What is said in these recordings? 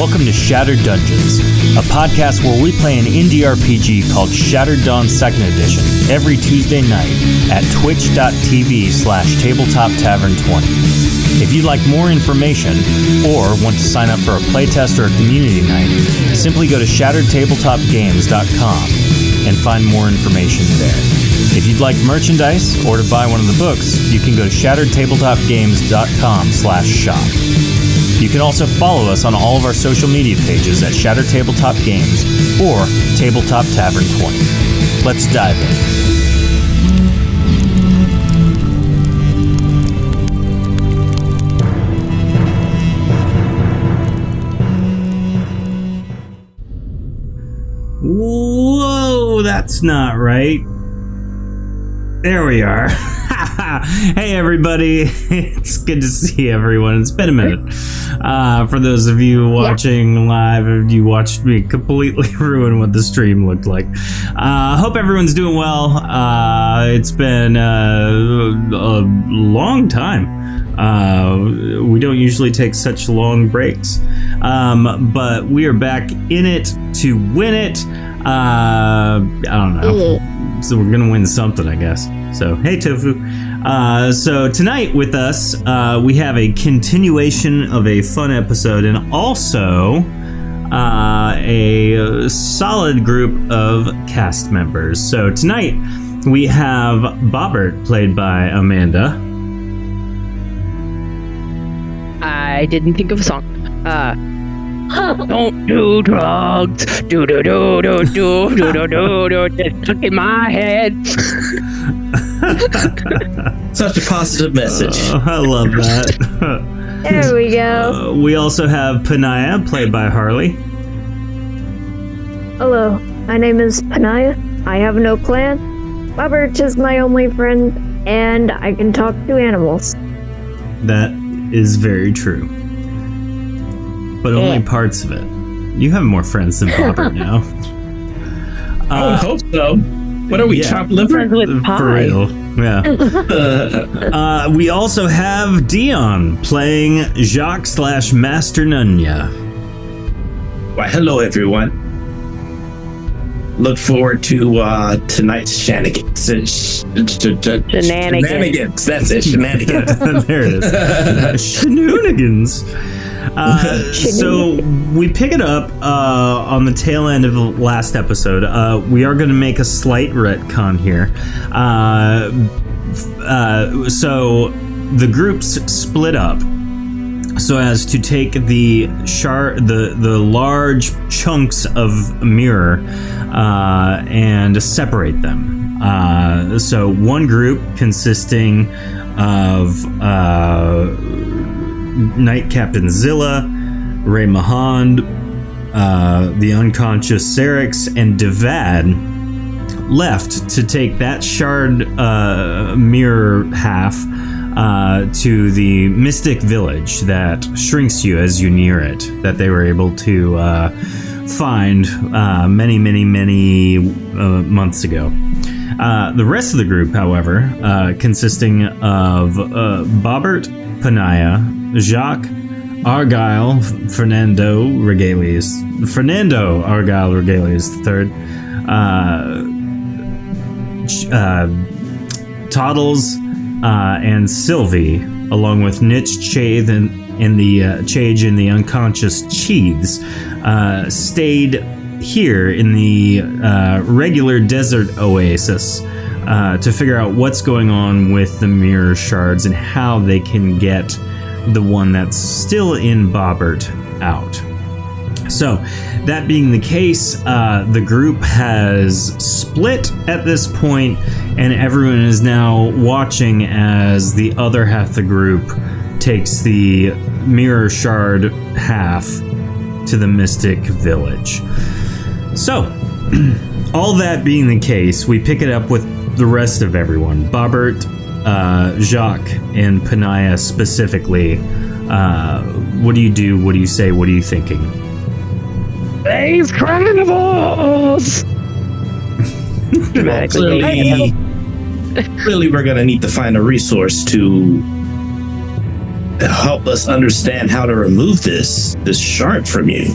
Welcome to Shattered Dungeons, a podcast where we play an indie RPG called Shattered Dawn 2nd Edition every Tuesday night at twitch.tv/tabletoptavern20. If you'd like more information or want to sign up for a playtest or a community night, simply go to ShatteredTabletopGames.com and find more information there. If you'd like merchandise or to buy one of the books, you can go to ShatteredTabletopGames.com/shop. You can also follow us on all of our social media pages at Shattered Tabletop Games or Tabletop Tavern 20. Let's dive in. Whoa, that's not right. There we are. Hey, everybody. It's good to see everyone. It's been a minute. For those of you watching live, you watched me completely ruin what the stream looked like. Hope everyone's doing well. It's been a long time. We don't usually take such long breaks, but we are back in it to win it. I don't know. So we're gonna win something, I guess. So hey, Tofu. So tonight with us, we have a continuation of a fun episode, and also a solid group of cast members. So tonight we have Bobbert, played by Amanda. I didn't think of a song. Don't do drugs. Do do do do do do do do do. Stuck in my head. Such a positive message. I love that. There we go. We also have Panaya, played by Harley. Hello, my name is Panaya. I have no clan. Robert is my only friend, and I can talk to animals. That is very true. But only parts of it. You have more friends than Bobbert now. I would hope so. What are we, chopped liver? For real, yeah. We also have Dion, playing Jacques / Master Nunya. Why, hello everyone. Look forward to tonight's shenanigans. Shenanigans. That's it, shenanigans. There it is. Shenanigans. So we pick it up on the tail end of the last episode. We are going to make a slight retcon here. So the groups split up so as to take the large chunks of mirror and separate them. So one group consisting of Knight Captain Zilla, Ray Mahond, the unconscious Serex, and Devad left to take that shard mirror half to the mystic village that shrinks you as you near it, that they were able to find many months ago. The rest of the group, however, consisting of Bobbert, Panaya, Jacques, Argyle, Fernando Argyle Regalius III, Toddles, and Sylvie, along with Nitschaythe and the Chage and the unconscious Chethes, stayed here in the regular desert oasis to figure out what's going on with the mirror shards and how they can get the one that's still in Bobbert out. So, that being the case, the group has split at this point, and everyone is now watching as the other half of the group takes the mirror shard half to the mystic village. So, all that being the case, we pick it up with the rest of everyone. Bobbert, Jacques, and Panaya specifically, what do you do? What do you say? What are you thinking? Save carnivals! Clearly, we're going to need to find a resource to help us understand how to remove this shard from you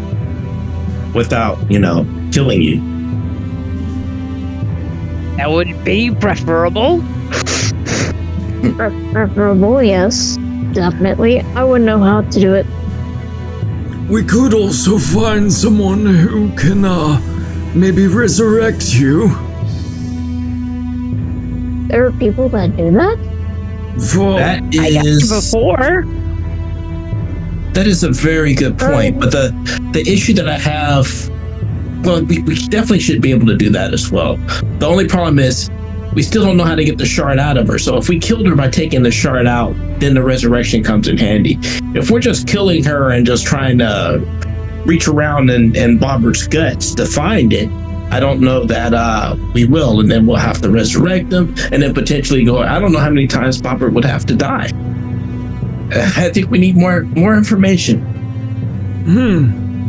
without, you know, killing you. That would be preferable. Preferable, yes. Definitely. I wouldn't know how to do it. We could also find someone who can, maybe resurrect you. There are people that do that? That is... I guess before. That is a very good point, but the issue that I have... Well, we definitely should be able to do that as well. The only problem is we still don't know how to get the shard out of her. So if we killed her by taking the shard out, then the resurrection comes in handy. If we're just killing her and just trying to reach around in Bobbert's guts to find it, I don't know that we will, and then we'll have to resurrect them and then potentially go. I don't know how many times Bobbert would have to die. I think we need more information.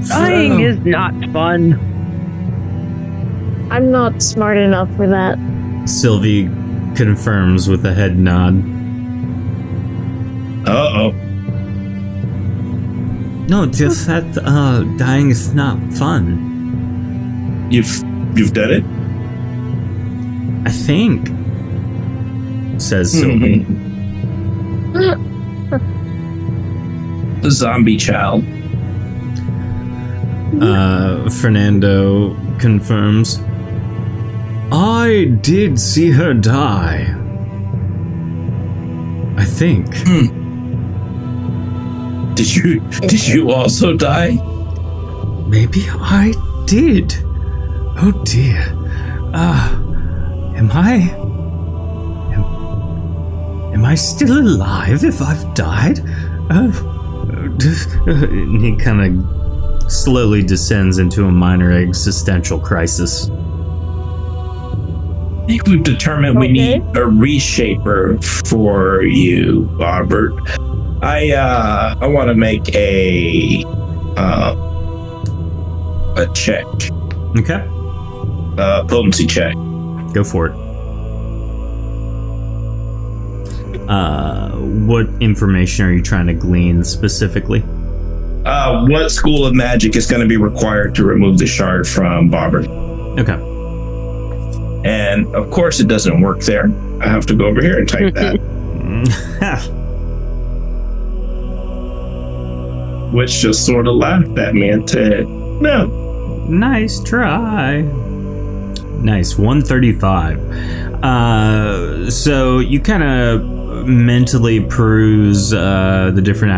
Dying is not fun. I'm not smart enough for that. Sylvie confirms with a head nod. Uh-oh. No, just that dying is not fun. You've done it? I think, says Sylvie. The zombie child. Fernando confirms. I did see her die. I think. Did you also die? Maybe I did. Oh dear. Am I still alive if I've died? And he kind of slowly descends into a minor existential crisis. I think we've determined we need a reshaper for you, Bobbert. I want to make a check. Okay. Potency check. Go for it. What information are you trying to glean specifically? What school of magic is going to be required to remove the shard from Bobbert? Okay. And of course it doesn't work there. I have to go over here and type that. Which just sort of laughed at me and said, no. Nice try. Nice, 135. So you kind of mentally peruse the different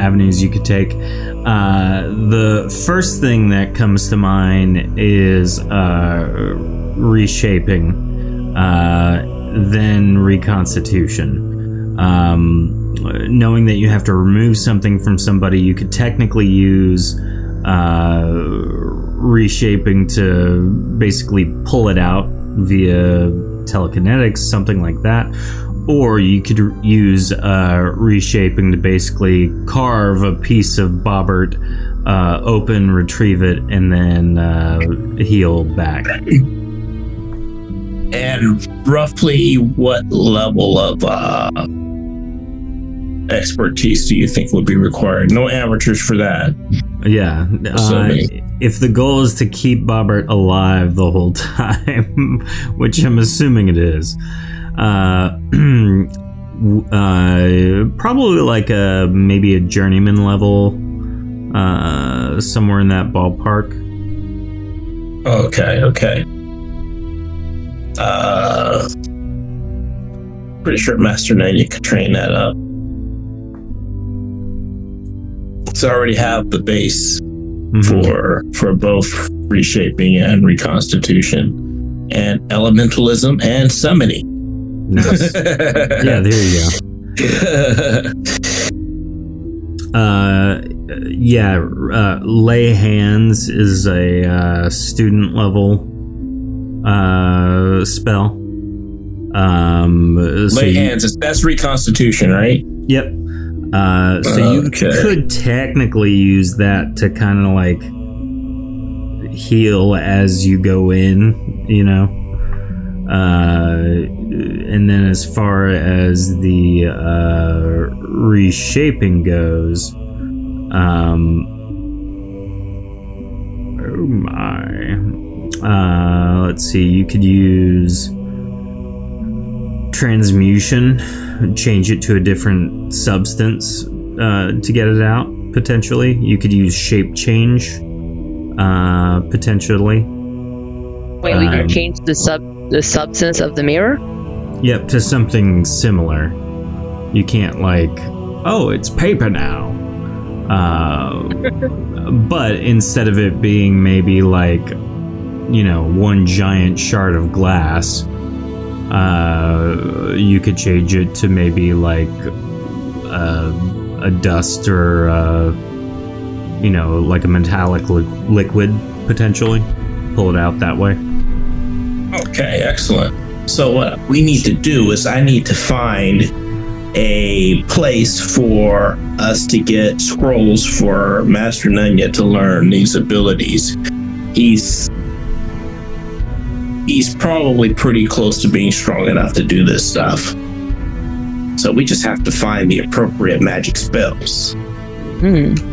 avenues you could take. The first thing that comes to mind is reshaping, then reconstitution. Knowing that you have to remove something from somebody, you could technically use reshaping to basically pull it out via telekinetics, something like that, or you could use reshaping to basically carve a piece of Bobbert open, retrieve it, and then heal back. And roughly what level of expertise do you think would be required? No amateurs for that. Yeah. If the goal is to keep Bobbert alive the whole time, which I'm assuming it is, probably like maybe a journeyman level, somewhere in that ballpark. Okay. Pretty sure Master Nunya could train that up. So I already have the base for both reshaping and reconstitution and elementalism and summoning. Nice. Yeah, there you go. Lay hands is a student level spell. That's reconstitution, right? Yep. You could technically use that to kind of like heal as you go in, you know. And then as far as the reshaping goes, oh my. Let's see, you could use transmutation, change it to a different substance to get it out, potentially. You could use shape change, potentially. Wait, we can change the substance of the mirror? Yep, to something similar. You can't, like, oh, it's paper now. But instead of it being maybe like, you know, one giant shard of glass, you could change it to maybe like a dust or, you know, like a metallic liquid, potentially. Pull it out that way. Okay, excellent. So what we need to do is I need to find a place for us to get scrolls for Master Nunya to learn these abilities. He's probably pretty close to being strong enough to do this stuff. So we just have to find the appropriate magic spells.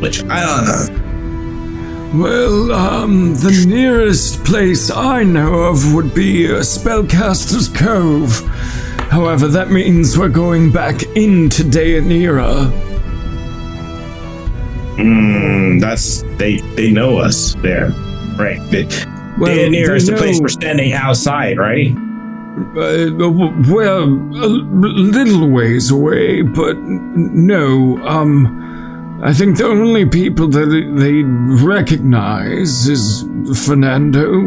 Which I don't know. Well, the nearest place I know of would be Spellcaster's Cove. However, that means we're going back into Dayanera. That's... they know us there. Right. Well, Dayanera is the place we're standing outside, right? Well, a little ways away, but no, I think the only people that they recognize is Fernando,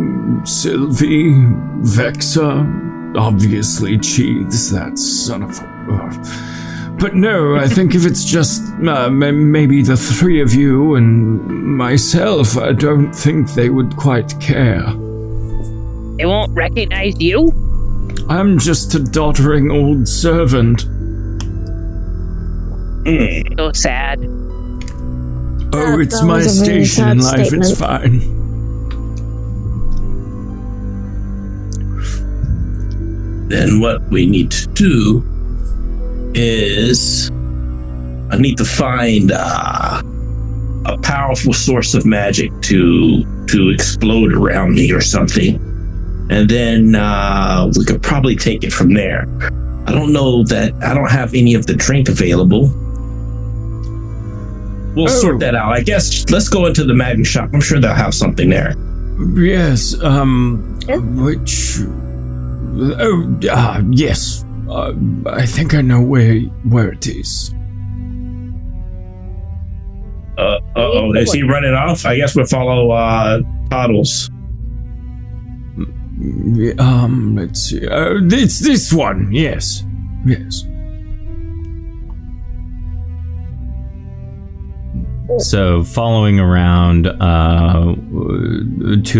Sylvie, Vexa, obviously Chethes, that son of a... But no, I think if it's just maybe the three of you and myself, I don't think they would quite care. They won't recognize you? I'm just a doddering old servant. So sad. Oh, it's my station in life, it's fine. Then what we need to do is I need to find a powerful source of magic to explode around me or something. And then we could probably take it from there. I don't know that I don't have any of the drink available. We'll sort that out. I guess let's go into the magic shop. I'm sure they'll have something there. Yes, which... Oh, yes. I think I know where it is. Uh-oh, is he running off? I guess we'll follow Toddles. Let's see. It's this one, yes. Yes. So, following around two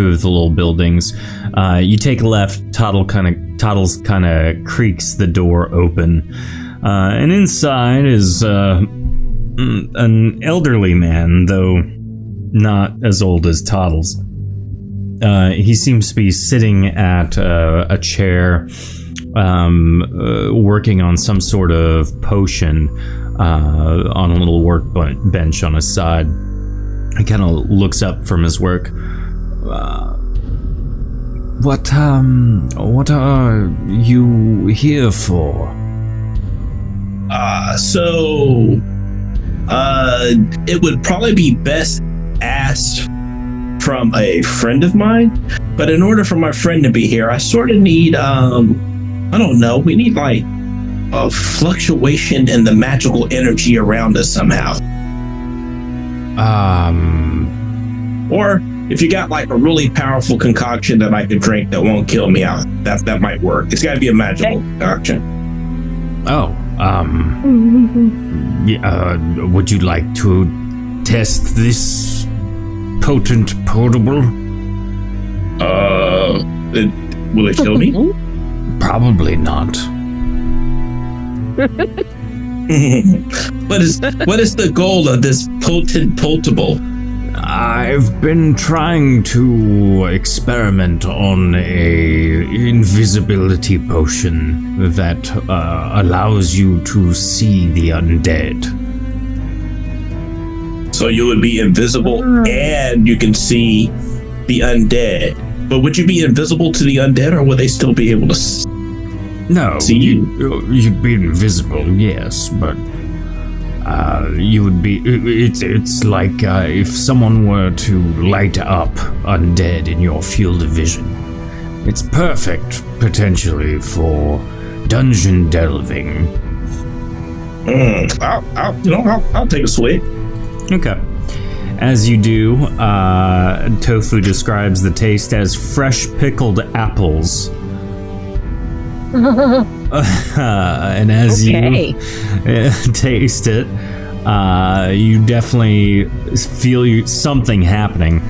of the little buildings, you take left. Toddles kind of creaks the door open, and inside is an elderly man, though not as old as Toddles. He seems to be sitting at a chair, working on some sort of potion. On a little workbench on his side. He kind of looks up from his work. What are you here for? It would probably be best asked from a friend of mine, but in order for my friend to be here, I sort of need, I don't know, we need like a fluctuation in the magical energy around us somehow. Or if you got like a really powerful concoction that I could drink that won't kill me out, that might work. It's got to be a magical concoction. Would you like to test this potent potable? Will it kill me? Probably not. What is the goal of this potent potable? I've been trying to experiment on a invisibility potion that allows you to see the undead. So you would be invisible and you can see the undead. But would you be invisible to the undead, or would they still be able to see? No, see you? You'd be invisible, yes, but you would be... It's like if someone were to light up undead in your field of vision. It's perfect, potentially, for dungeon delving. I'll take a swig. Okay. As you do, Tofu describes the taste as fresh pickled apples. And as you taste it, you definitely feel something happening.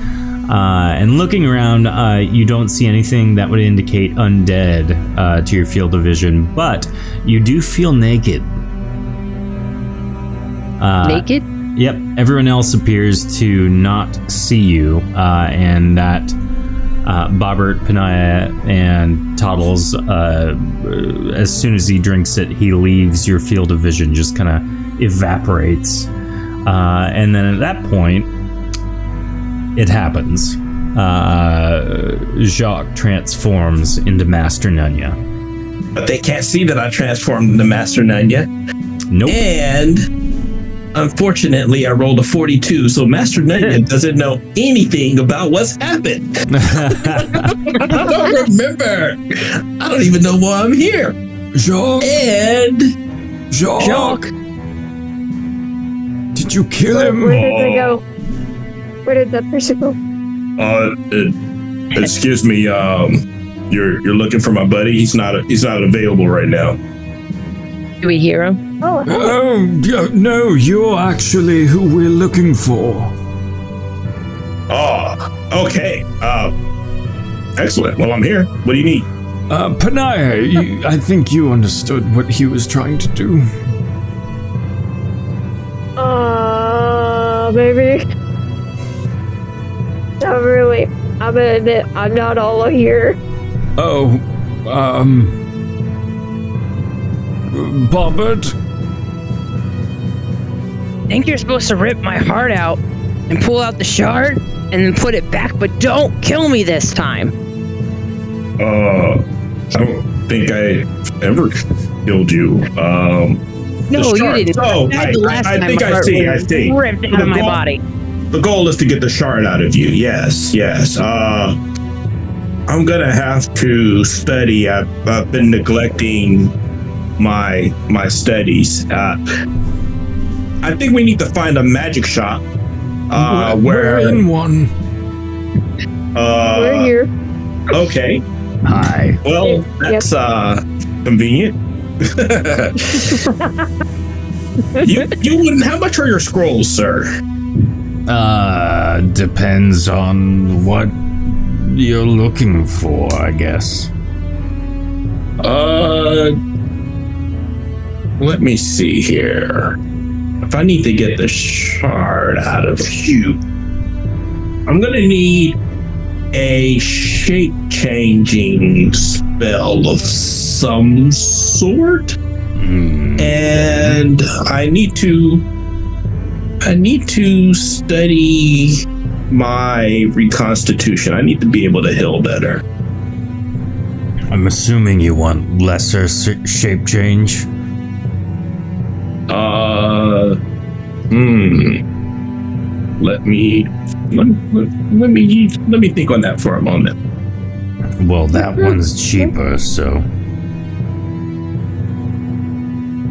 And looking around, you don't see anything that would indicate undead to your field of vision, but you do feel naked. Naked? Yep. Everyone else appears to not see you, and that Bobbert, Panaya, and Toddles, as soon as he drinks it, he leaves your field of vision, just kind of evaporates. And then at that point, it happens. Jacques transforms into Master Nunya. But they can't see that I transformed into Master Nunya. Nope. And... unfortunately, I rolled a 42, so Master Nunya doesn't know anything about what's happened. I don't remember. I don't even know why I'm here. Jacques. And... Jacques. Did you kill him? Where did they go? Where did that person go? Excuse me, you're looking for my buddy? He's not available right now. Do we hear him? Oh, no, you're actually who we're looking for. Oh, okay. Excellent. Well, I'm here. What do you need? Panaya, I think you understood what he was trying to do. Baby. Not really. I'm not all here. Oh, Bobbert? I think you're supposed to rip my heart out and pull out the shard and then put it back, but don't kill me this time. I don't think I ever killed you. No, you didn't. Oh, I think I see. Ripped out of my body. The goal is to get the shard out of you. Yes. I'm gonna have to study. I've been neglecting my studies. I think we need to find a magic shop. We're in one. We're here. Okay. Hi. Well, that's convenient. You wouldn't. How much are your scrolls, sir? Depends on what you're looking for, I guess. Let me see here. If I need to get the shard out of you, I'm going to need a shape-changing spell of some sort. And I need to study my reconstitution. I need to be able to heal better. I'm assuming you want lesser shape change. Let me think on that for a moment. Well, that one's cheaper, so.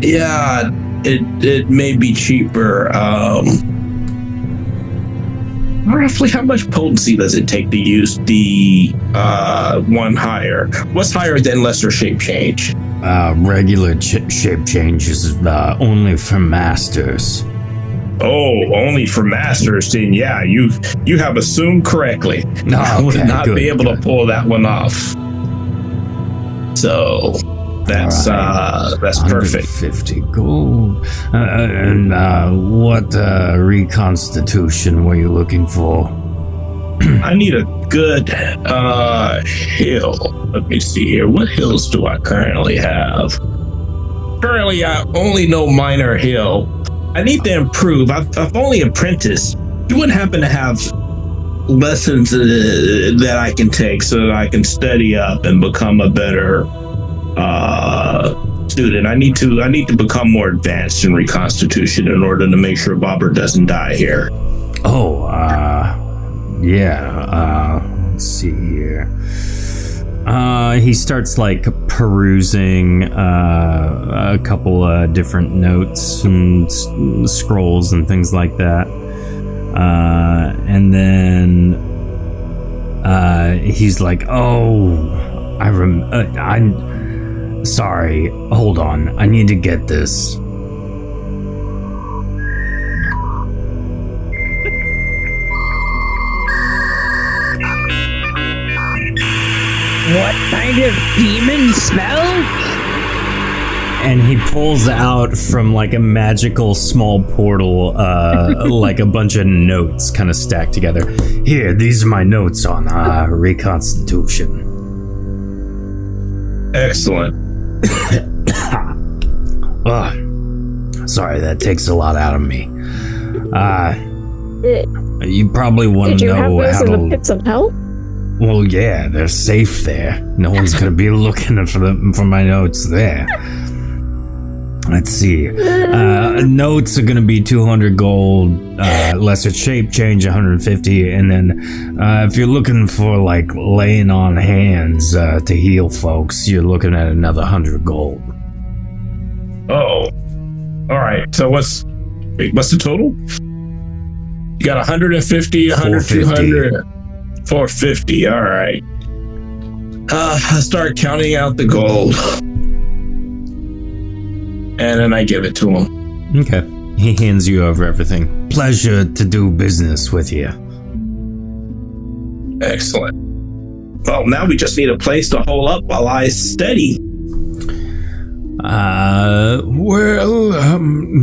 Yeah, it may be cheaper. Roughly how much potency does it take to use the one higher? What's higher than lesser shape change? Regular shape change is only for masters. Oh, only for masters? Then yeah, you have assumed correctly. No, I would not be able to pull that one off. So that's right. That's perfect. 50 gold. And what reconstitution were you looking for? I need a good hill. Let me see here. What hills do I currently have? Currently, I only know minor hill. I need to improve. I've only apprenticed. You wouldn't happen to have lessons that I can take so that I can study up and become a better student? I need to become more advanced in reconstitution in order to make sure Bobbert doesn't die here. Oh, let's see here. He starts like perusing a couple of different notes and scrolls and things like that. And then he's like, "Oh, I'm sorry. Hold on, I need to get this." What kind of demon smell? And he pulls out from like a magical small portal, like a bunch of notes kind of stacked together. Here, these are my notes on reconstitution. Excellent. Sorry, that takes a lot out of me. You probably want to know how to. Did you have those in the pits of hell? Well, yeah, they're safe there. No one's gonna be looking for my notes there. Let's see. Notes are gonna be 200 gold, lesser shape change 150, and then if you're looking for like laying on hands to heal folks, you're looking at another 100 gold. Oh, all right. So what's the total? You got 150, 100, 200. 450, all right. I start counting out the gold. And then I give it to him. Okay. He hands you over everything. Pleasure to do business with you. Excellent. Well, now we just need a place to hole up while I study.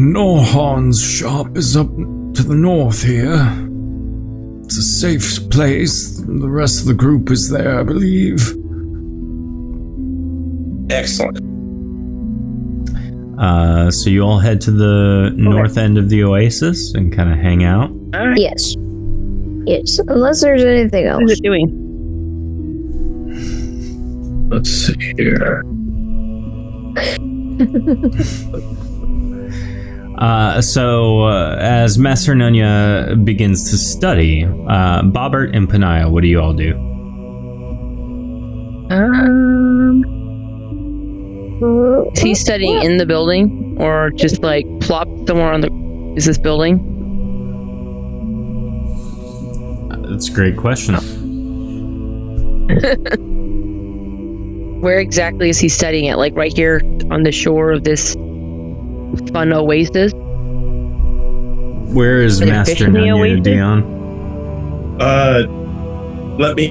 Norhan's shop is up to the north here. It's a safe place. The rest of the group is there, I believe. Excellent. So you all head to the north end of the oasis and kind of hang out? Yes. Yes, unless there's anything else. What is it doing? Let's see here. As Master Nunya begins to study, Bobbert and Panaya, what do you all do? Is he studying in the building, or just like plopped somewhere on the? Is this building? That's a great question. Where exactly is he studying it? Like right here on the shore of this fun oasis? Where is Master Nunya, Dion? Let me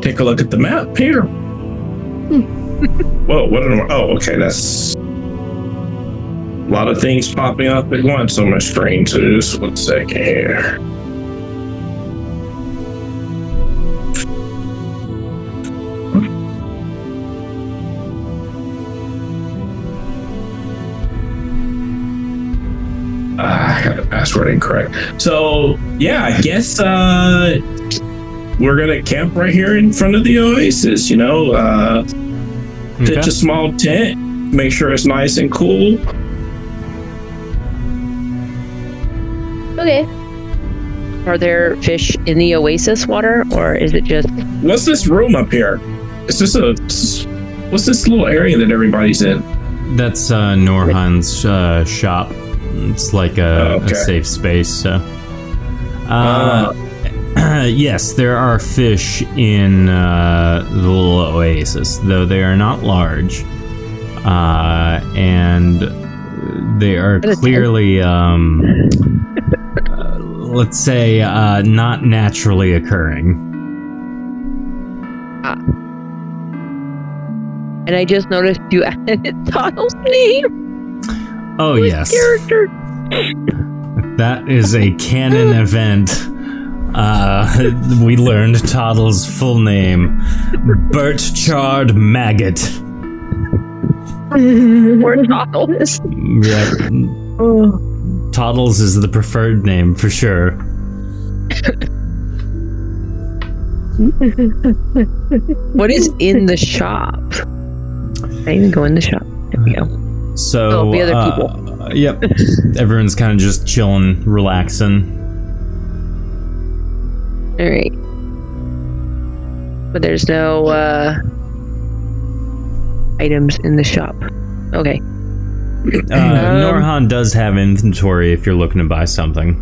take a look at the map here. Whoa, what an... Oh, okay, that's... A lot of things popping up at once on my screen, so just one second here. I got the password incorrect. So, yeah, I guess we're going to camp right here in front of the oasis, you know. Okay. Pitch a small tent, make sure it's nice and cool. Okay. Are there fish in the oasis water, or is it just... What's this room up here? What's this little area that everybody's in? That's Norhan's shop. It's like a safe space. So, yes, there are fish in the little oasis, though they are not large, and they are clearly, let's say, not naturally occurring. And I just noticed you added Toddles' name. Oh, yes. Character. That is a canon event. We learned Toddles' full name. Bertchard Maggot. Or Toddles. Right. Oh. Toddles is the preferred name for sure. What is in the shop? I even go in the shop. There we go. So, oh, the other people. Yep. Everyone's kind of just chilling, relaxing. All right. But there's no items in the shop. Okay. Norhan does have inventory if you're looking to buy something.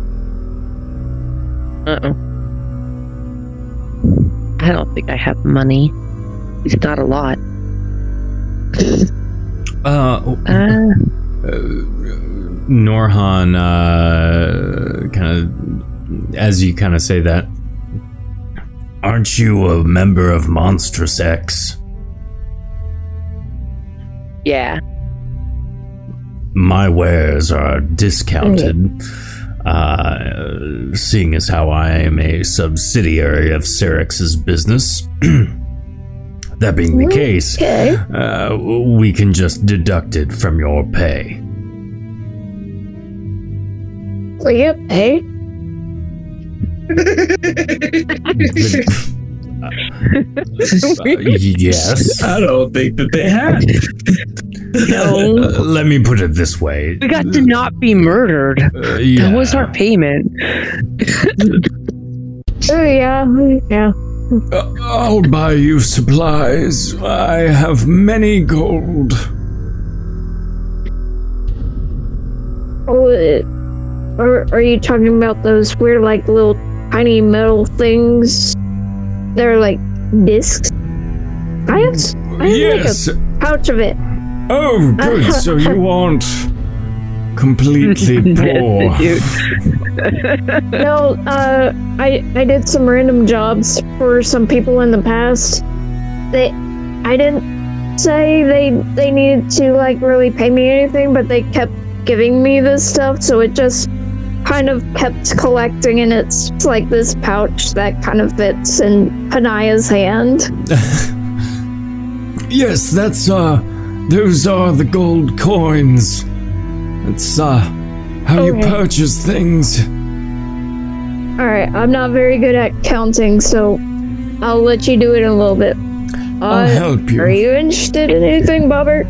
I don't think I have money. It's not a lot. Norhan kind of, as you kind of say that, aren't you a member of Monstrous X? Yeah. My wares are discounted, seeing as how I am a subsidiary of Serex's business. That being the case, okay. We can just deduct it from your pay. Well, your pay? Yes. I don't think that they had. No. Let me put it this way. We got to not be murdered. Yeah. That was our payment. Oh, yeah. Yeah. I'll buy you supplies. I have many gold. Oh, are you talking about those weird, like, little tiny metal things? They're like discs. I have like a pouch of it. Oh, good. So you aren't completely poor. No, I did some random jobs for some people in the past. I didn't say they needed to like really pay me anything, but they kept giving me this stuff, so it just kind of kept collecting, and it's like this pouch that kind of fits in Panaya's hand. Yes, that's those are the gold coins. It's how you purchase things. Alright, I'm not very good at counting, so I'll let you do it in a little bit. I'll help you. Are you interested in anything, Bobbert?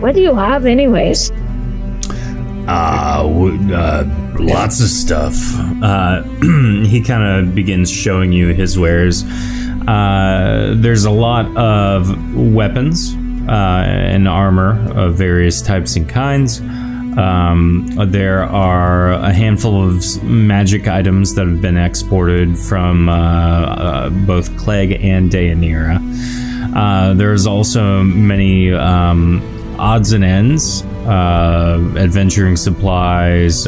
What do you have anyways? Lots of stuff. He kind of begins showing you his wares. There's a lot of weapons and armor of various types and kinds. There are a handful of magic items that have been exported from both Clegg and Dayanera. There's also many odds and ends, adventuring supplies,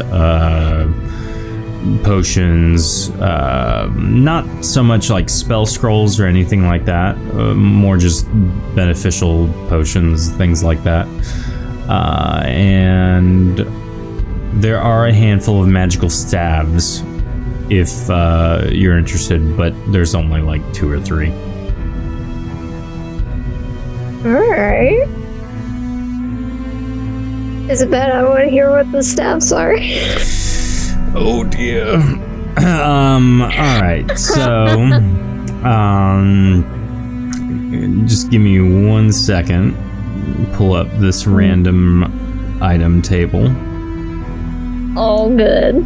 potions, not so much like spell scrolls or anything like that, more just beneficial potions, things like that. And there are a handful of magical staves if you're interested, but there's only like 2 or 3. Alright. Is it bad? I want to hear what the staffs are. Oh dear. Alright, so. Just give me 1 second. Pull up this random item table. All good.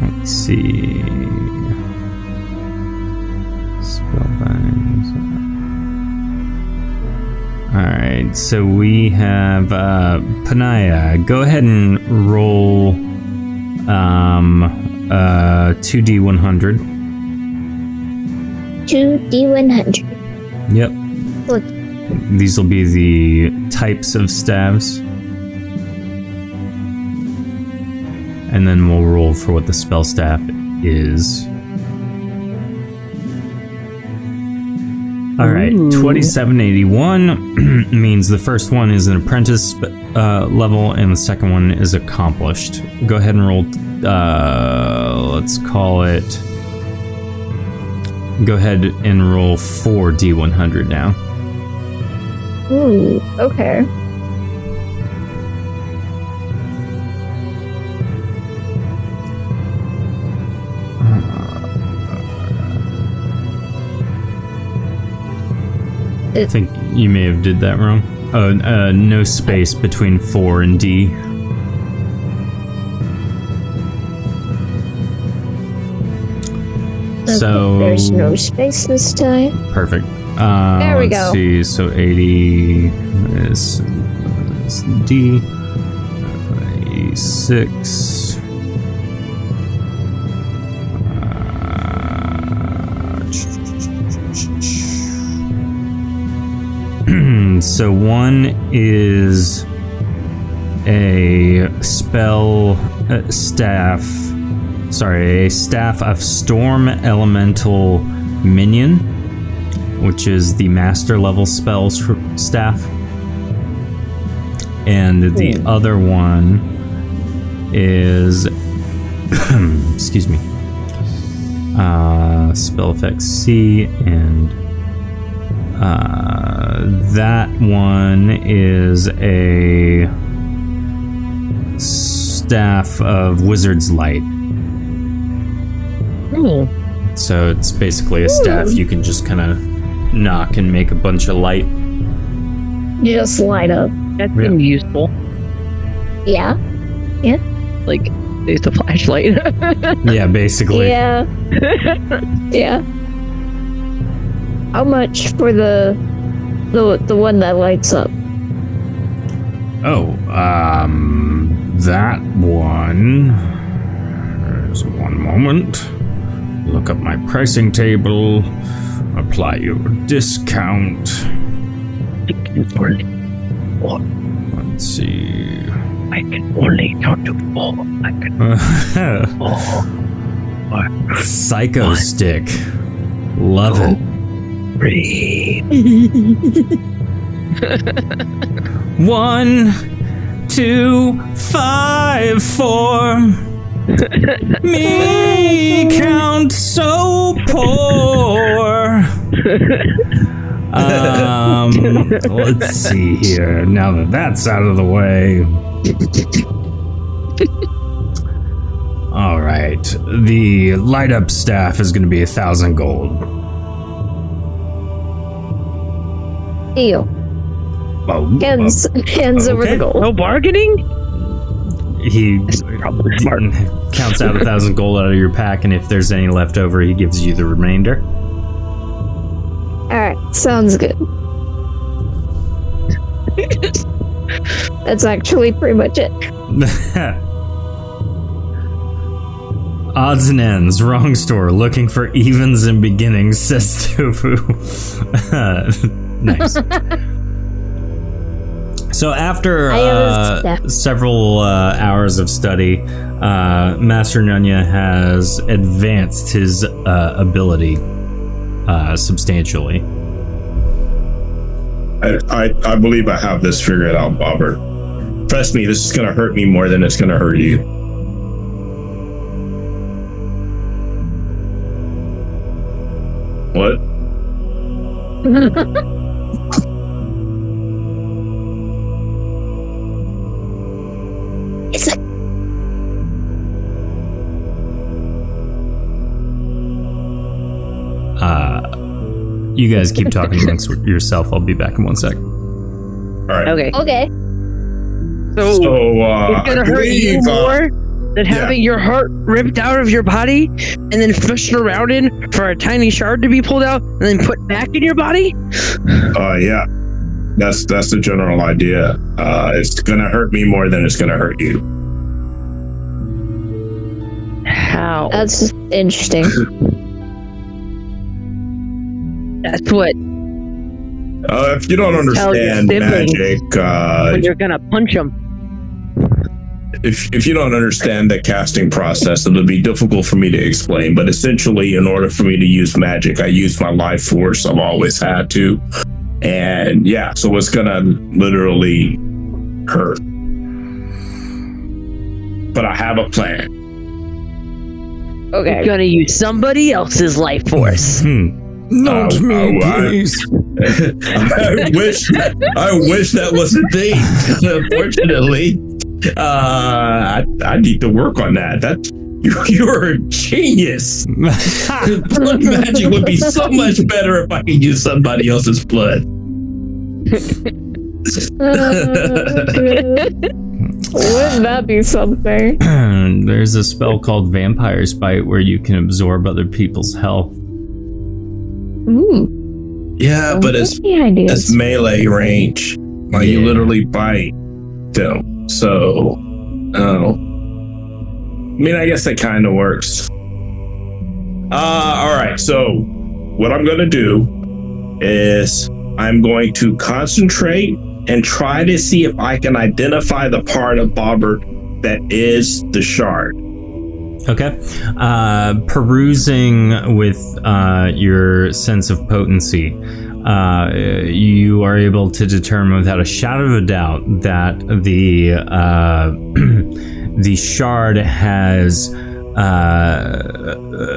Let's see. Spellbinds. Alright, so we have Panaya. Go ahead and roll 2d100. 2d100. Yep. Look. These will be the types of staves. And then we'll roll for what the spell staff is. Alright, 2781 means the first one is an apprentice level and the second one is accomplished. Go ahead and roll, let's call it, go ahead and roll 4d100 now. Okay. I think you may have did that wrong. Oh, no space between 4 and D. Okay, so there's no space this time. Perfect. There we go. Let's see. So 80 is D. 86. 1 is a spell staff. Sorry, a staff of storm elemental minion, which is the master level spell staff, and the other one is excuse me, spell effect C, and that one is a staff of Wizard's Light. Ooh. So it's basically a staff you can just kind of knock and make a bunch of light. You just light up. That's been useful. Yeah. Yeah. Like, they used a flashlight. Yeah, basically. Yeah. Yeah. How much for the one that lights up? Oh, that one. There's one moment. Look up my pricing table. Apply your discount. I can only four. Let's see. I can only count to 4. I can. 4. Psycho 1. Stick. Love it. 3. 1, 2, 5, 4. Me count so poor. Let's see here. Now that that's out of the way. All right. The light up staff is going to be 1,000 gold. Deal. Oh, hands over the gold. No bargaining? He counts out 1,000 gold out of your pack, and if there's any left over, he gives you the remainder. Alright, sounds good. That's actually pretty much it. Odds and ends, wrong store, looking for evens and beginnings, says Tofu. Nice. So after several hours of study, Master Nunya has advanced his ability substantially. I believe I have this figured out, Bobbert. Trust me, this is going to hurt me more than it's going to hurt you. What? You guys keep talking amongst yourself. I'll be back in 1 sec. All right. Okay. So it's gonna hurt you more than having your heart ripped out of your body and then fishing around in for a tiny shard to be pulled out and then put back in your body. Yeah, that's the general idea. It's gonna hurt me more than it's gonna hurt you. How? That's interesting. That's what. If you don't understand magic, when you're gonna punch them. If you don't understand the casting process, it'll be difficult for me to explain. But essentially, in order for me to use magic, I use my life force. I've always had to, and so it's gonna literally hurt. But I have a plan. Okay, you're gonna use somebody else's life force. Not me, please. I wish that was a thing. Unfortunately, I need to work on that. You're a genius. Blood magic would be so much better if I could use somebody else's blood. Wouldn't that be something? There's a spell called Vampire's Bite where you can absorb other people's health. Ooh. Yeah, but it's melee range. Like, yeah. You literally bite them. So, I don't know. I mean, I guess that kind of works. All right, so what I'm going to do is I'm going to concentrate and try to see if I can identify the part of Bobbert that is the shard. Okay. Perusing with your sense of potency, you are able to determine without a shadow of a doubt that the the shard has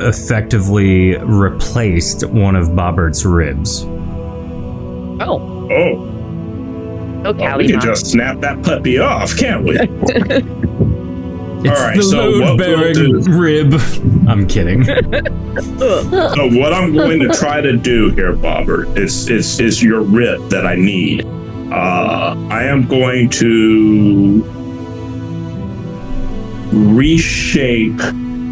effectively replaced one of Bobbert's ribs. Oh. Oh. Well, we can just snap that puppy off, can't we? It's all right, the so load-bearing rib. I'm kidding. So what I'm going to try to do here, Bobbert, is your rib that I need. I am going to reshape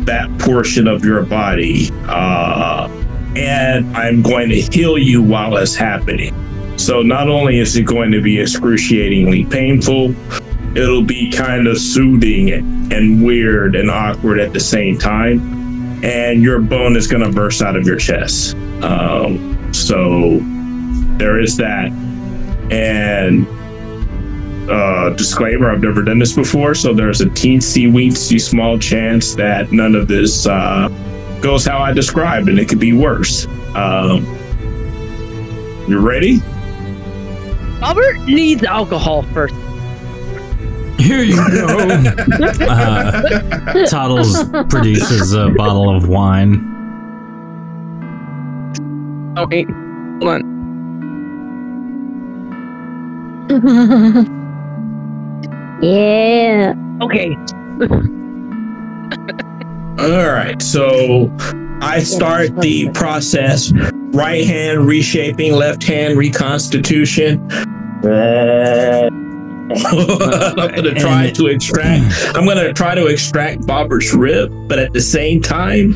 that portion of your body, and I'm going to heal you while it's happening. So not only is it going to be excruciatingly painful, it'll be kind of soothing and weird and awkward at the same time. And your bone is going to burst out of your chest. So there is that. And disclaimer, I've never done this before. So there's a teensy-weensy small chance that none of this goes how I described, and it could be worse. You ready? Bobbert needs alcohol first. Here you go. Toddles produces a bottle of wine. Oh, wait. Hold on. Yeah. Okay. All right. So I start the process. Right hand reshaping, left hand reconstitution. I'm going to try to extract Bobbert's rib, but at the same time,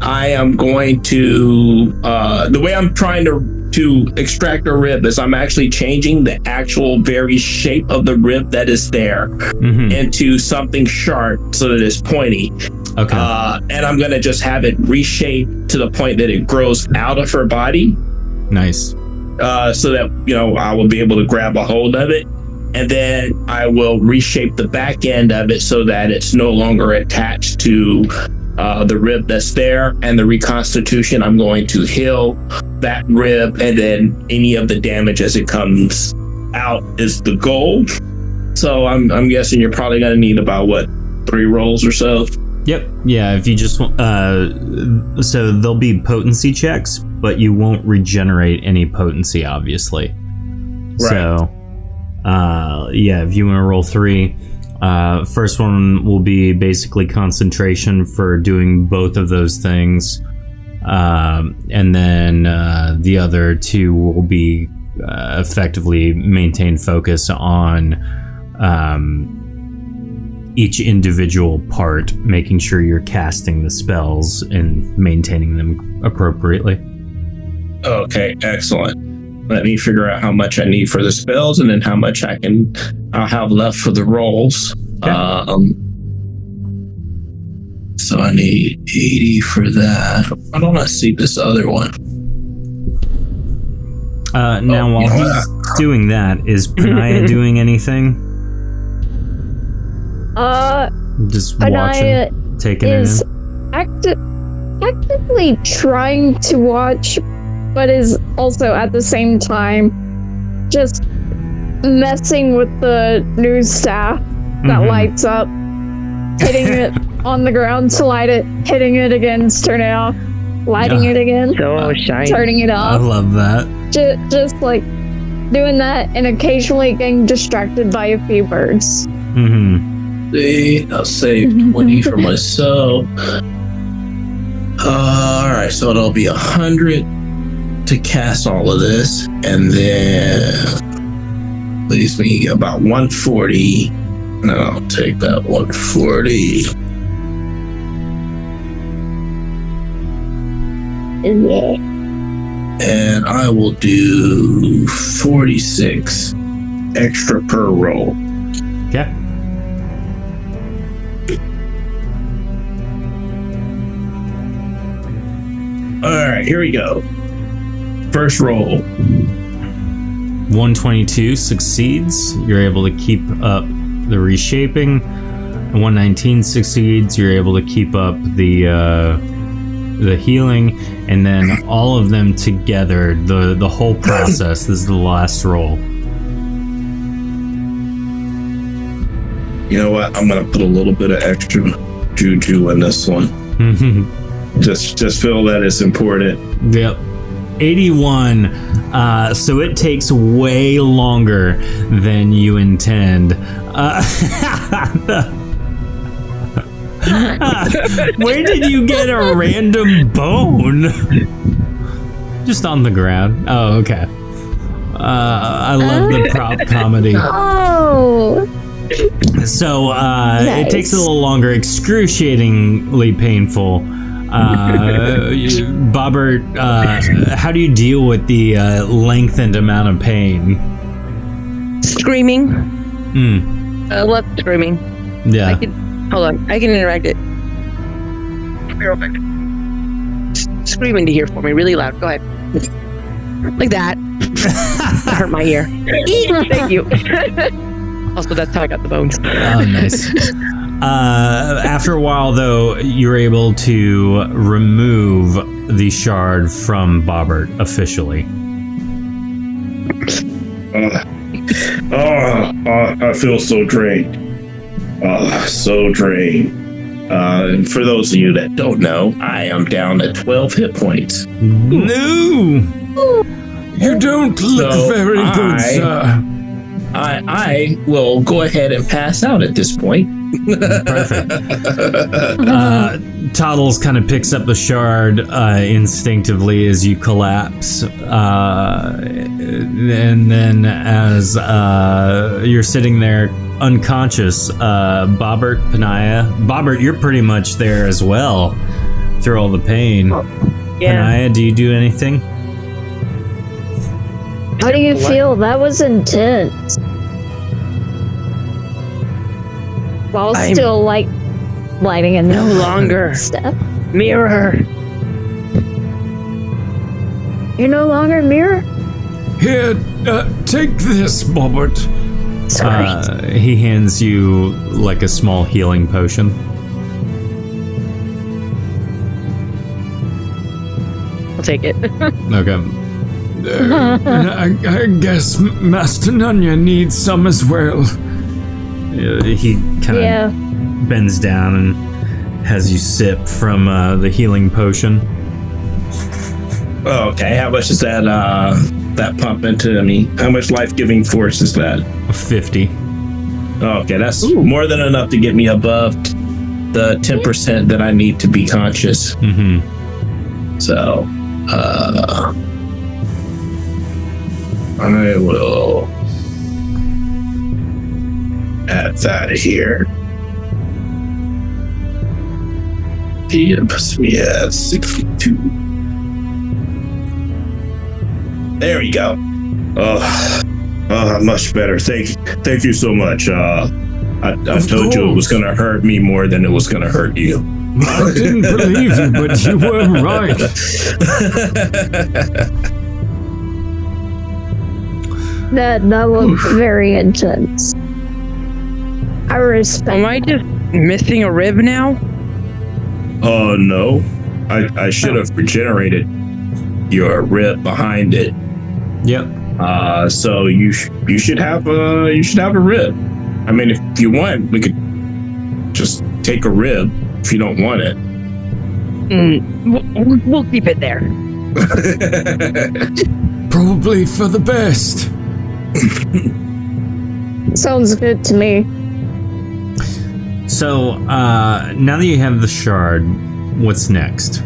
I am going to the way I'm trying to extract a rib is I'm actually changing the actual very shape of the rib that is there into something sharp so that it's pointy. Okay. And I'm going to just have it reshaped to the point that it grows out of her body. Nice. So that, I will be able to grab a hold of it. And then I will reshape the back end of it so that it's no longer attached to the rib that's there. And the reconstitution, I'm going to heal that rib. And then any of the damage as it comes out is the goal. So I'm guessing you're probably going to need about, 3 rolls or so? Yep. Yeah, if you just want... so there'll be potency checks, but you won't regenerate any potency, obviously. Right. So, if you want to roll 3, first one will be basically concentration for doing both of those things. And then the other 2 will be effectively maintain focus on... each individual part, making sure you're casting the spells and maintaining them appropriately. Okay, excellent. Let me figure out how much I need for the spells and then how much I'll have left for the rolls. Okay. So I need 80 for that. Why don't I see this other one? While he's doing that, is Panaya doing anything? Just Panaya watching, taking is it in. Actively trying to watch, but is also at the same time just messing with the new staff that lights up, hitting it on the ground to light it, hitting it again to turn it off, lighting it again, so shiny, turning it off. I love that. Just like doing that and occasionally getting distracted by a few birds. I'll save 20 for myself. Alright, so it'll be 100 to cast all of this. And then leaves me about 140, and I'll take that 140. And I will do 46 extra per roll. Yeah. All right, here we go. First roll. 122 succeeds. You're able to keep up the reshaping. 119 succeeds. You're able to keep up the healing, and then all of them together, the whole process. This is the last roll. You know what? I'm gonna put a little bit of extra juju in this one. Just feel that it's important. Yep. 81. So it takes way longer than you intend. Where did you get a random bone? Just on the ground. Oh, okay. I love the prop comedy. Oh. So nice. It takes a little longer, excruciatingly painful. Bobbert, how do you deal with the lengthened amount of pain? Screaming. I love screaming. Yeah. I can interact it. Scream into here for me, really loud. Go ahead. Like that. That hurt my ear. Thank you. Also, that's how I got the bones. Oh, nice. After a while, though, you're able to remove the shard from Bobbert officially. I feel so drained. So drained. And for those of you that don't know, I am down at 12 hit points. No! You don't look very good, sir. I will go ahead and pass out at this point. Perfect. Toddles kind of picks up the shard instinctively as you collapse. And then as you're sitting there unconscious, Bobbert, Panaya. Bobbert, you're pretty much there as well through all the pain. Yeah. Panaya, do you do anything? How do you feel? That was intense. While I'm still lighting a no longer step. Mirror. You're no longer mirror? Here, take this, Bobbert. Sorry. He hands you like a small healing potion. I'll take it. Okay. I guess Master Nunya needs some as well. He kind of bends down and has you sip from the healing potion. Oh, okay, how much is that that pump into me? How much life-giving force is that? 50. Oh, okay, that's more than enough to get me above the 10% that I need to be conscious. Mm-hmm. So, I will add that here. He puts me at 62. There we go. Much better. Thank you so much. I told you it was going to hurt me more than it was going to hurt you. I didn't believe you, but you were right. That looked very intense. I respect. Am I just missing a rib now? No. I should have regenerated your rib behind it. Yep. So you should have a rib. I mean, if you want, we could just take a rib if you don't want it. We'll keep it there. Probably for the best. Sounds good to me. So, now that you have the shard, what's next?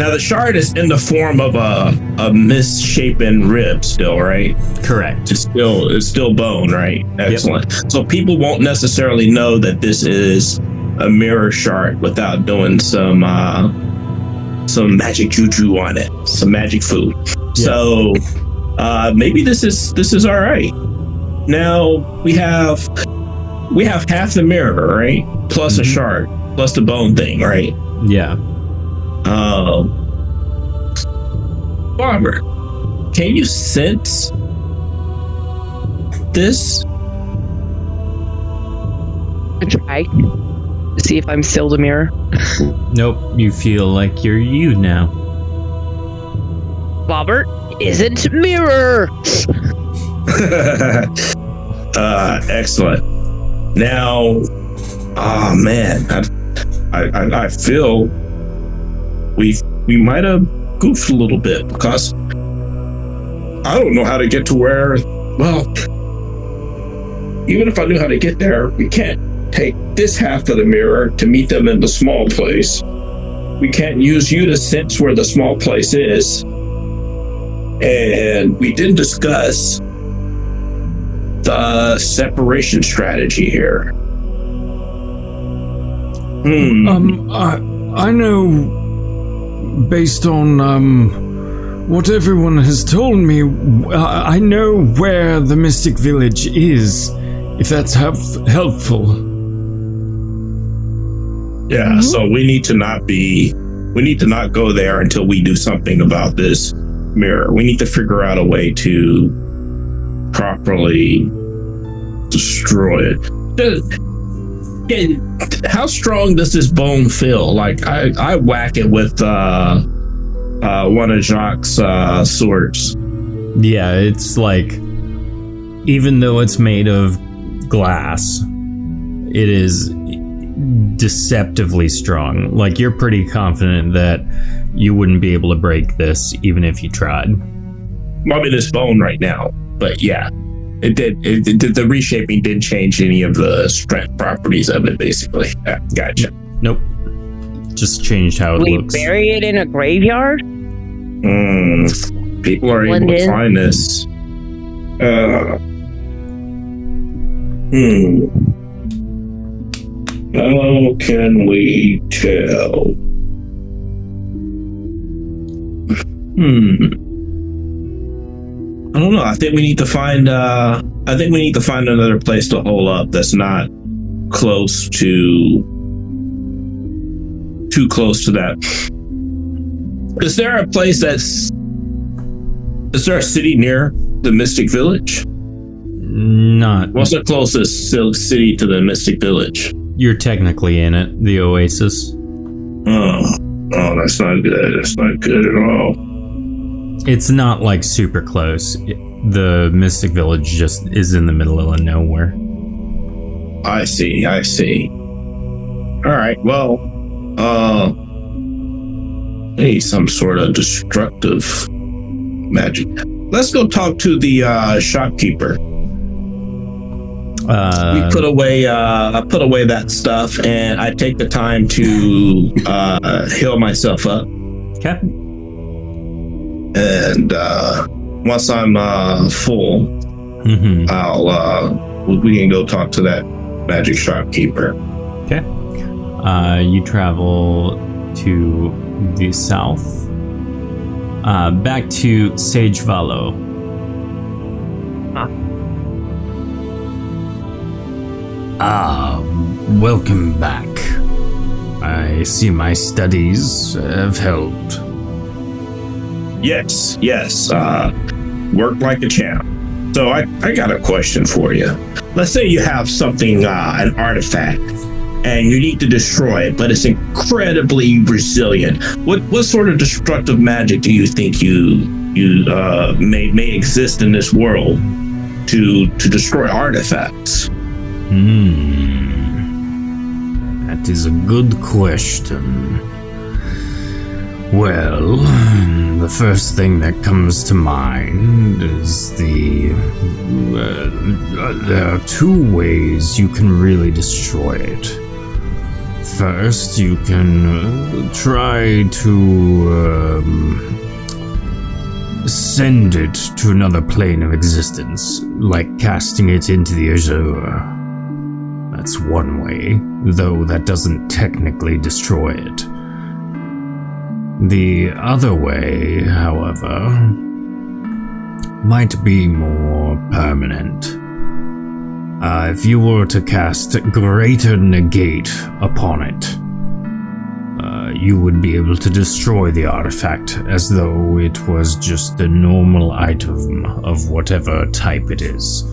Now the shard is in the form of a misshapen rib still, right? Correct. It's still bone, right? Excellent. Yep. So people won't necessarily know that this is a mirror shard without doing some magic juju on it, some magic food. Yep. So maybe this is all right. Now we have half the mirror, right? Plus a shard, plus the bone thing, right? Yeah. Barber, can you sense this? I try to see if I'm still the mirror. Nope, you feel like you're you now. Bobbert isn't mirror. Excellent. Now, oh man, I feel we might have goofed a little bit because I don't know how to get to where. Well, even if I knew how to get there, we can't take this half of the mirror to meet them in the small place. We can't use you to sense where the small place is, and we didn't discuss the separation strategy here. I know, based on what everyone has told me, I know where the Mystic Village is, if that's helpful. Yeah, so we need to not go there until we do something about this mirror. We need to figure out a way to properly destroy it. How strong does this bone feel? Like I whack it with one of Jacques' swords. Yeah, it's like, even though it's made of glass, it is deceptively strong. Like, you're pretty confident that you wouldn't be able to break this even if you tried. I mean, this bone right now, but yeah. It did. The reshaping didn't change any of the strength properties of it, basically. Gotcha. Nope. Just changed how it looks. We bury it in a graveyard? People are able to find this. How can we tell? I don't know. I think we need to find another place to hole up that's not close to too close to that. Is there a city near the Mystic Village? Not. What's the closest city to the Mystic Village? You're technically in it, the Oasis. Oh, that's not good. That's not good at all. It's not like super close. The Mystic Village just is in the middle of nowhere. I see. All right, well, I need some sort of destructive magic. Let's go talk to the shopkeeper. We put away that stuff, and I take the time to heal myself up. Okay. And once I'm full, we can go talk to that magic shopkeeper. Okay. You travel to the south, back to Sage Vallo. Welcome back. I see my studies have helped. Yes. Work like a champ. So I got a question for you. Let's say you have something, an artifact, and you need to destroy it, but it's incredibly resilient. What sort of destructive magic do you think you may exist in this world to destroy artifacts? That is a good question. Well, the first thing that comes to mind is there are two ways you can really destroy it. first, you can try to send it to another plane of existence, like casting it into the azure. That's one way, though that doesn't technically destroy it. The other way, however, might be more permanent. If you were to cast Greater Negate upon it, you would be able to destroy the artifact as though it was just a normal item of whatever type it is.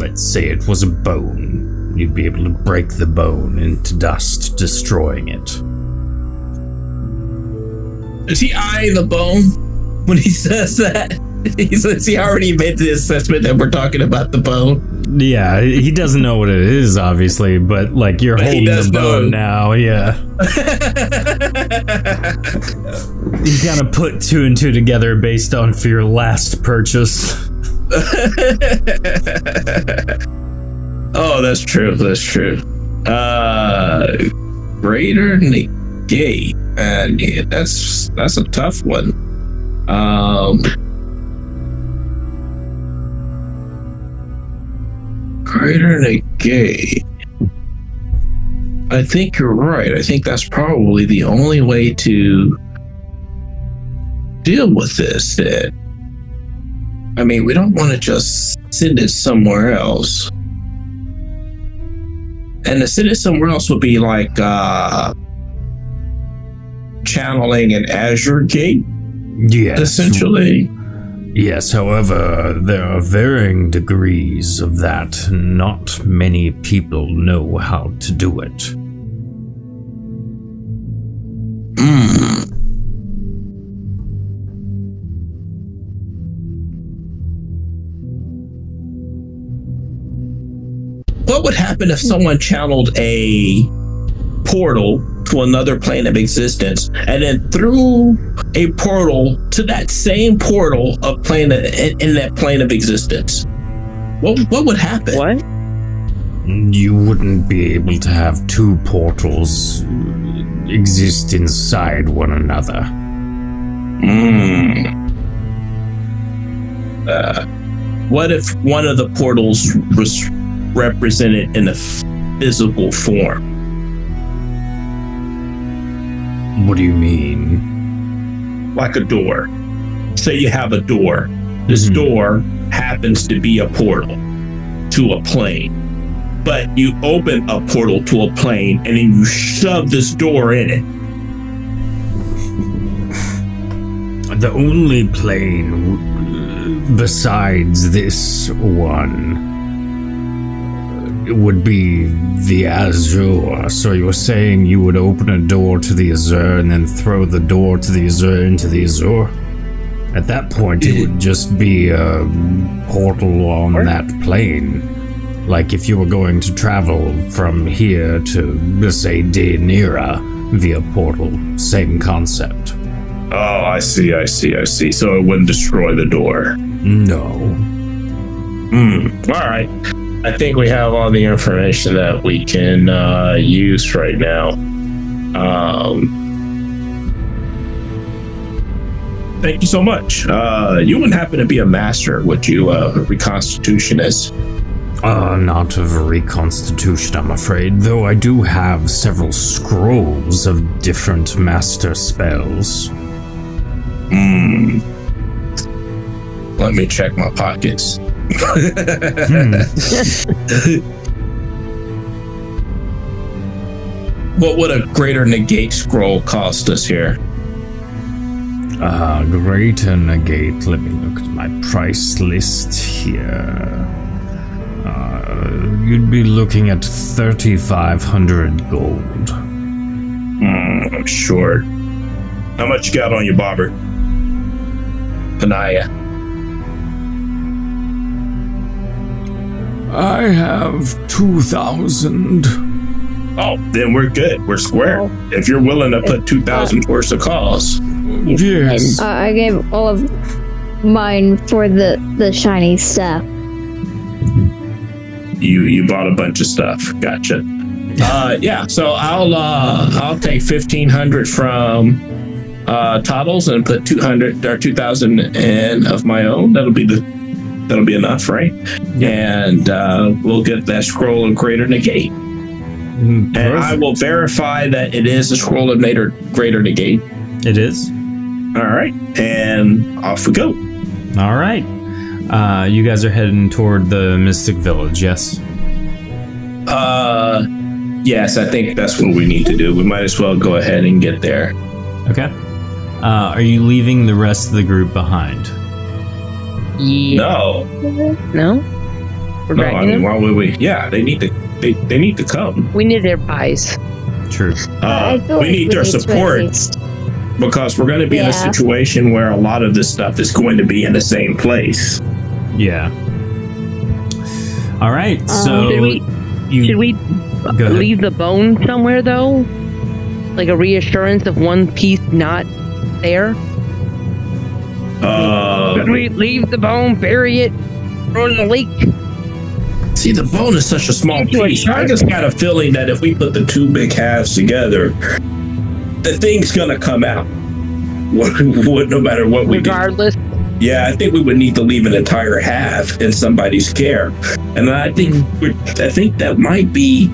Let's say it was a bone. You'd be able to break the bone into dust, destroying it. Does he eye the bone when he says that? He already made the assessment that we're talking about the bone. Yeah, he doesn't know what it is, obviously, but like you're holding the bone now, yeah. You kind of put two and two together based on for your last purchase. Oh, that's true. That's true. Greater Negate. And yeah, that's a tough one. Greater Negate. I think you're right. I think that's probably the only way to deal with this. That. I mean, we don't want to just send it somewhere else. And to send it somewhere else would be like channeling an Azure Gate, yes, essentially. Yes, however, there are varying degrees of that. Not many people know how to do it. Hmm. What would happen if someone channeled a portal to another plane of existence and then threw a portal to that same portal of plane in that plane of existence? What would happen? What? You wouldn't be able to have two portals exist inside one another. What if one of the portals was represented in a physical form? What do you mean? Like a door. Say you have a door. This door happens to be a portal to a plane. But you open a portal to a plane and then you shove this door in it. The only plane besides this one would be the Azure. So you're saying you would open a door to the Azure and then throw the door to the Azure into the Azure? At that point, it would just be a portal on that plane. Like if you were going to travel from here to, say, Dayanera via portal. Same concept. Oh, I see. So it wouldn't destroy the door? No. All right. I think we have all the information that we can use right now. Thank you so much. You wouldn't happen to be a master, would you, a reconstitutionist? Not of reconstitution, I'm afraid, though I do have several scrolls of different master spells. Let me check my pockets. What would a Greater Negate scroll cost us here? Greater Negate. Let me look at my price list here. You'd be looking at 3,500 gold. I'm short. How much you got on you, Bobbert? Panaya. I have 2,000. Oh, then we're good. We're square. Well, if you're willing to put 2,000 towards the cause. Yes. I gave all of mine for the shiny stuff. You bought a bunch of stuff. Gotcha. Yeah, so I'll take 1,500 from Toddles and put 200 or 2,000 in of my own. That'll be enough, right? And we'll get that scroll of greater negate. And I will verify that it is a scroll of greater negate. It is. All right, and off we go. All right, you guys are heading toward the Mystic Village, yes? Yes, I think that's what we need to do. We might as well go ahead and get there. Okay. Are you leaving the rest of the group behind? No. No? We're no, I mean, them? Why would we? Yeah, they need to. They need to come. We need their buys. True. We need their support because we're going to be in a situation where a lot of this stuff is going to be in the same place. Yeah. All right. So should we leave the bone somewhere though? Like a reassurance of one piece not there? Should we leave the bone, bury it, throw it in the lake? See, the bone is such a small piece. I just got a feeling that if we put the two big halves together, the thing's gonna come out. No matter what we do. Regardless. Yeah, I think we would need to leave an entire half in somebody's care, and I think that might be.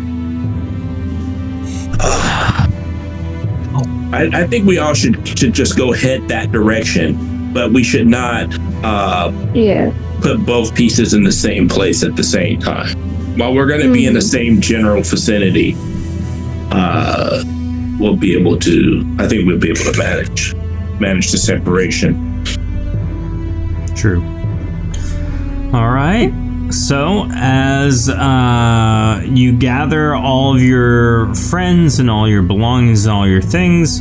I think we all should just go head that direction, but we should not. Put both pieces in the same place at the same time. While we're going to be in the same general vicinity, I think we'll be able to manage the separation. True. All right. So as you gather all of your friends and all your belongings and all your things,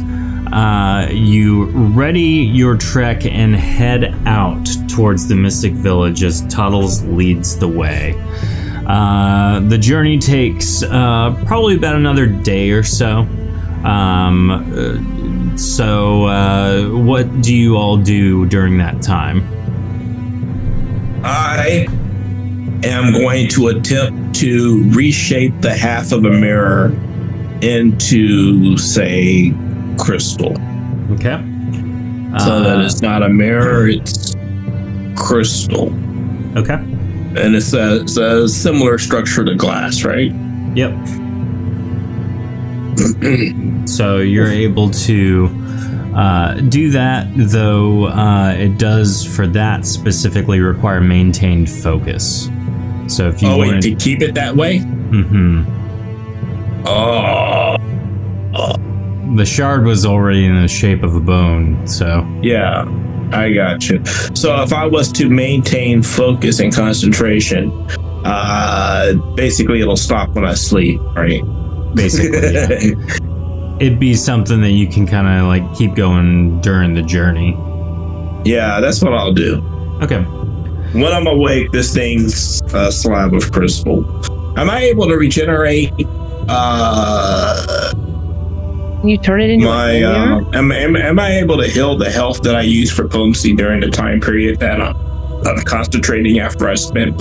you ready your trek and head out towards the Mystic Village as Toddles leads the way. The journey takes probably about another day or so. So what do you all do during that time? I am going to attempt to reshape the half of a mirror into, say, crystal. Okay. So that it's not a mirror, it's crystal. Okay. And it's a similar structure to glass, right? Yep. So you're able to do that, though it does, for that specifically, require maintained focus. So if you wanted to keep it that way? Mm-hmm. Oh. The shard was already in the shape of a bone, so... Yeah, I got you. So if I was to maintain focus and concentration, basically it'll stop when I sleep, right? Basically, yeah. It'd be something that you can kind of, like, keep going during the journey. Yeah, that's what I'll do. Okay. When I'm awake, this thing's a slab of crystal. Am I able to regenerate... You turn it into my. Am I able to heal the health that I use for potency during the time period that I'm concentrating after I spend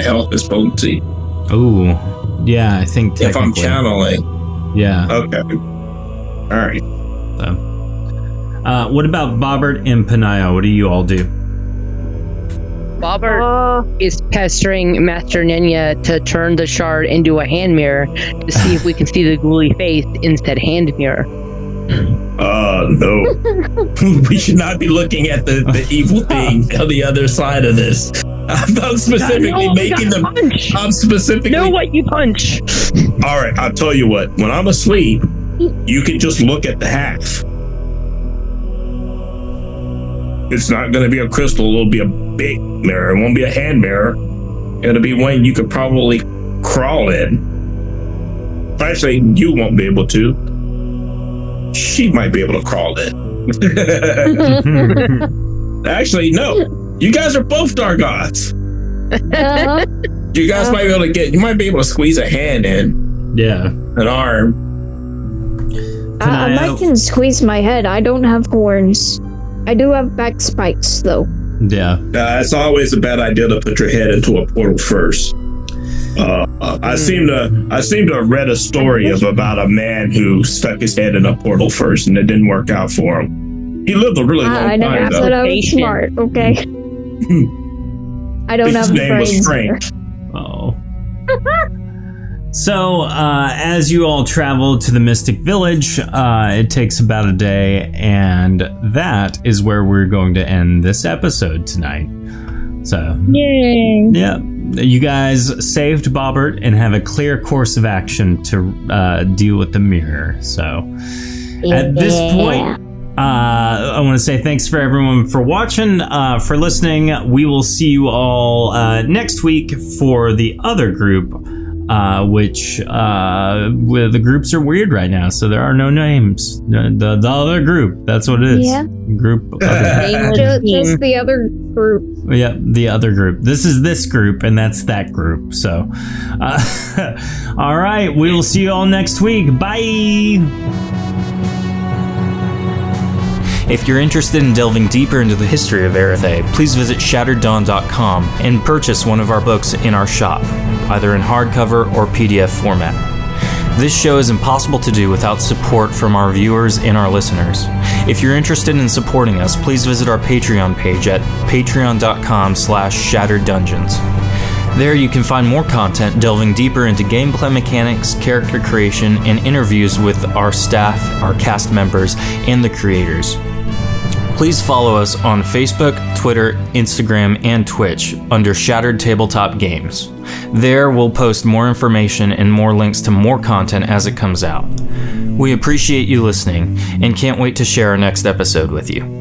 health as potency? Oh, yeah, I think technically. If I'm channeling. Yeah. Okay. All right. So, what about Bobbert and Panaya? What do you all do? Bobbert is pestering Master Nunya to turn the shard into a hand mirror to see if we can see the ghouly face in said hand mirror. No. We should not be looking at the evil thing on the other side of this. I'm specifically making them. Punch. I'm specifically. Know what you punch. All right, I'll tell you what. When I'm asleep, you can just look at the half. It's not going to be a crystal. It'll be a big mirror. It won't be a hand mirror. It'll be one you could probably crawl in. Actually, you won't be able to. She might be able to crawl in. Actually, no. You guys are both Dargoths. You guys might be able to squeeze a hand in. Yeah. An arm. I can squeeze my head. I don't have horns. I do have back spikes, though. Yeah. It's always a bad idea to put your head into a portal first. I seem to have read a story of about a man who stuck his head in a portal first, and it didn't work out for him. He lived a really long time, though. I never thought I was smart, okay? I don't have a brain. His name was Frank. Oh. So, as you all travel to the Mystic Village, it takes about a day, and that is where we're going to end this episode tonight. So, yay! Yeah, you guys saved Bobbert and have a clear course of action to deal with the mirror. So, yeah. At this point, I want to say thanks for everyone for watching, for listening. We will see you all next week for the other group. Which the groups are weird right now, so there are no names. The other group, that's what it is. Yeah. Group. Just the other group. Yeah, the other group. This is this group, and that's that group. So, all right, we will see you all next week. Bye. If you're interested in delving deeper into the history of Arithae, please visit ShatteredDawn.com and purchase one of our books in our shop, either in hardcover or PDF format. This show is impossible to do without support from our viewers and our listeners. If you're interested in supporting us, please visit our Patreon page at patreon.com/shattered dungeons. There you can find more content delving deeper into gameplay mechanics, character creation, and interviews with our staff, our cast members, and the creators. Please follow us on Facebook, Twitter, Instagram, and Twitch under Shattered Tabletop Games. There we'll post more information and more links to more content as it comes out. We appreciate you listening and can't wait to share our next episode with you.